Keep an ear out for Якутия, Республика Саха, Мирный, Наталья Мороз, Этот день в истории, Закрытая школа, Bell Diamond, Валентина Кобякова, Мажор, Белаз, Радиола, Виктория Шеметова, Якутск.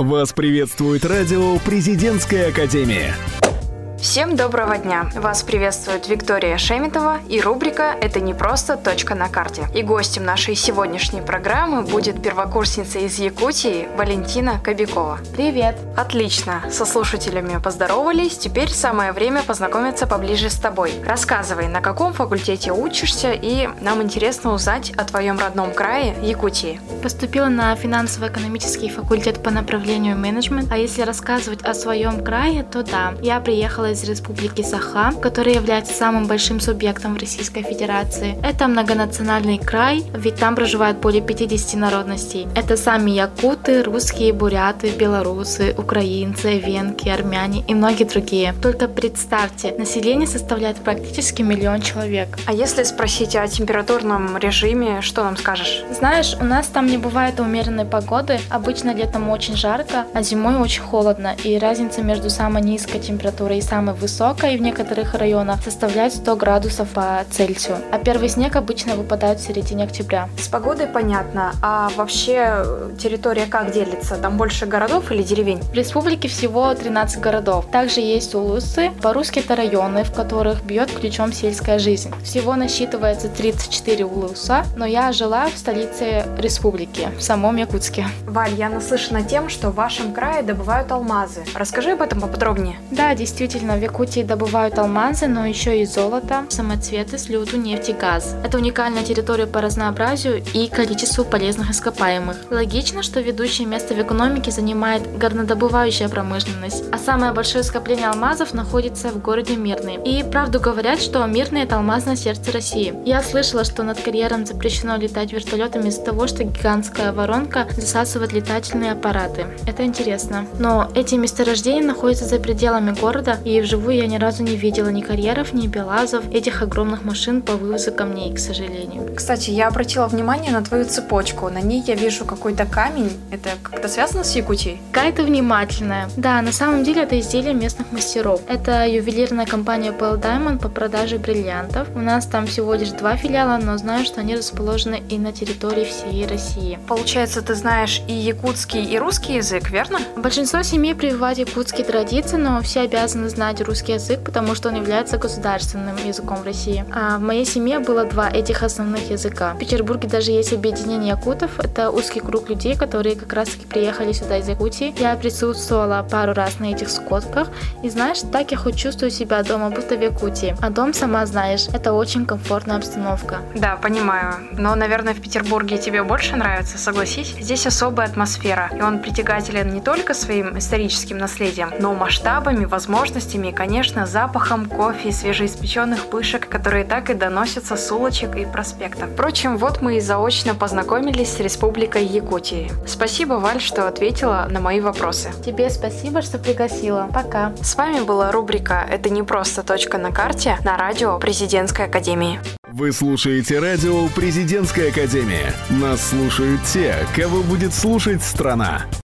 Вас приветствует радио «Президентская академия». Всем доброго дня! Вас приветствует Виктория Шеметова и рубрика «Это не просто точка на карте». И гостем нашей сегодняшней программы будет первокурсница из Якутии Валентина Кобякова. Привет! Отлично! Со слушателями поздоровались, теперь самое время познакомиться поближе с тобой. Рассказывай, на каком факультете учишься, и нам интересно узнать о твоем родном крае Якутии. Поступила на финансово-экономический факультет по направлению менеджмент. А если рассказывать о своем крае, то да, я приехала из Республики Саха, которая является самым большим субъектом в Российской Федерации. Это многонациональный край, ведь там проживает более 50 народностей. Это сами якуты, русские, буряты, белорусы, украинцы, венки, армяне и многие другие. Только представьте, население составляет практически 1 миллион человек. А если спросить о температурном режиме, что нам скажешь? Знаешь, у нас там не бывает умеренной погоды. Обычно летом очень жарко, а зимой очень холодно. И разница между самой низкой температурой и самой высокой в некоторых районах составляет 100 градусов по Цельсию. А первый снег обычно выпадает в середине октября. С погодой понятно. А вообще территория как делится? Там больше городов или деревень? В республике всего 13 городов. Также есть улусы. По-русски это районы, в которых бьет ключом сельская жизнь. Всего насчитывается 34 улуса, но я жила в столице республики, в самом Якутске. Валь, я наслышана тем, что в вашем крае добывают алмазы. Расскажи об этом поподробнее. Да, действительно. В Якутии добывают алмазы, но еще и золото, самоцветы, слюду, нефть и газ. Это уникальная территория по разнообразию и количеству полезных ископаемых. Логично, что ведущее место в экономике занимает горнодобывающая промышленность, а самое большое скопление алмазов находится в городе Мирный. И правду говорят, что Мирный – это алмазное сердце России. Я слышала, что над карьером запрещено летать вертолетами из-за того, что гигантская воронка засасывает летательные аппараты. Это интересно. Но эти месторождения находятся за пределами города, и вживую я ни разу не видела ни карьеров, ни белазов, этих огромных машин по вывозу камней, к сожалению. Кстати, я обратила внимание на твою цепочку. На ней я вижу какой-то камень. Это как-то связано с Якутией? Какая ты внимательная. Да, на самом деле это изделие местных мастеров. Это ювелирная компания Bell Diamond по продаже бриллиантов. У нас там всего лишь 2 филиала, но знаю, что они расположены и на территории всей России. Получается, ты знаешь и якутский, и русский язык, верно? Большинство семей прививают якутские традиции, но все обязаны знать русский язык, потому что он является государственным языком в России. А в моей семье было 2 этих основных языка. В Петербурге даже есть объединение якутов. Это узкий круг людей, которые как раз-таки приехали сюда из Якутии. Я присутствовала пару раз на этих сходках. И знаешь, так я хоть чувствую себя дома, будто в Якутии. А дом, сама знаешь, это очень комфортная обстановка. Да, понимаю. Но, наверное, в Петербурге тебе больше нравится, согласись? Здесь особая атмосфера. И он притягателен не только своим историческим наследием, но и масштабами, возможностями, и, конечно, запахом кофе и свежеиспеченных пышек, которые так и доносятся с улочек и проспектов. Впрочем, вот мы и заочно познакомились с Республикой Якутии. Спасибо, Валь, что ответила на мои вопросы. Тебе спасибо, что пригласила. Пока. С вами была рубрика «Это не просто точка на карте» на радио Президентской академии. Вы слушаете радио Президентская академия. Нас слушают те, кого будет слушать страна.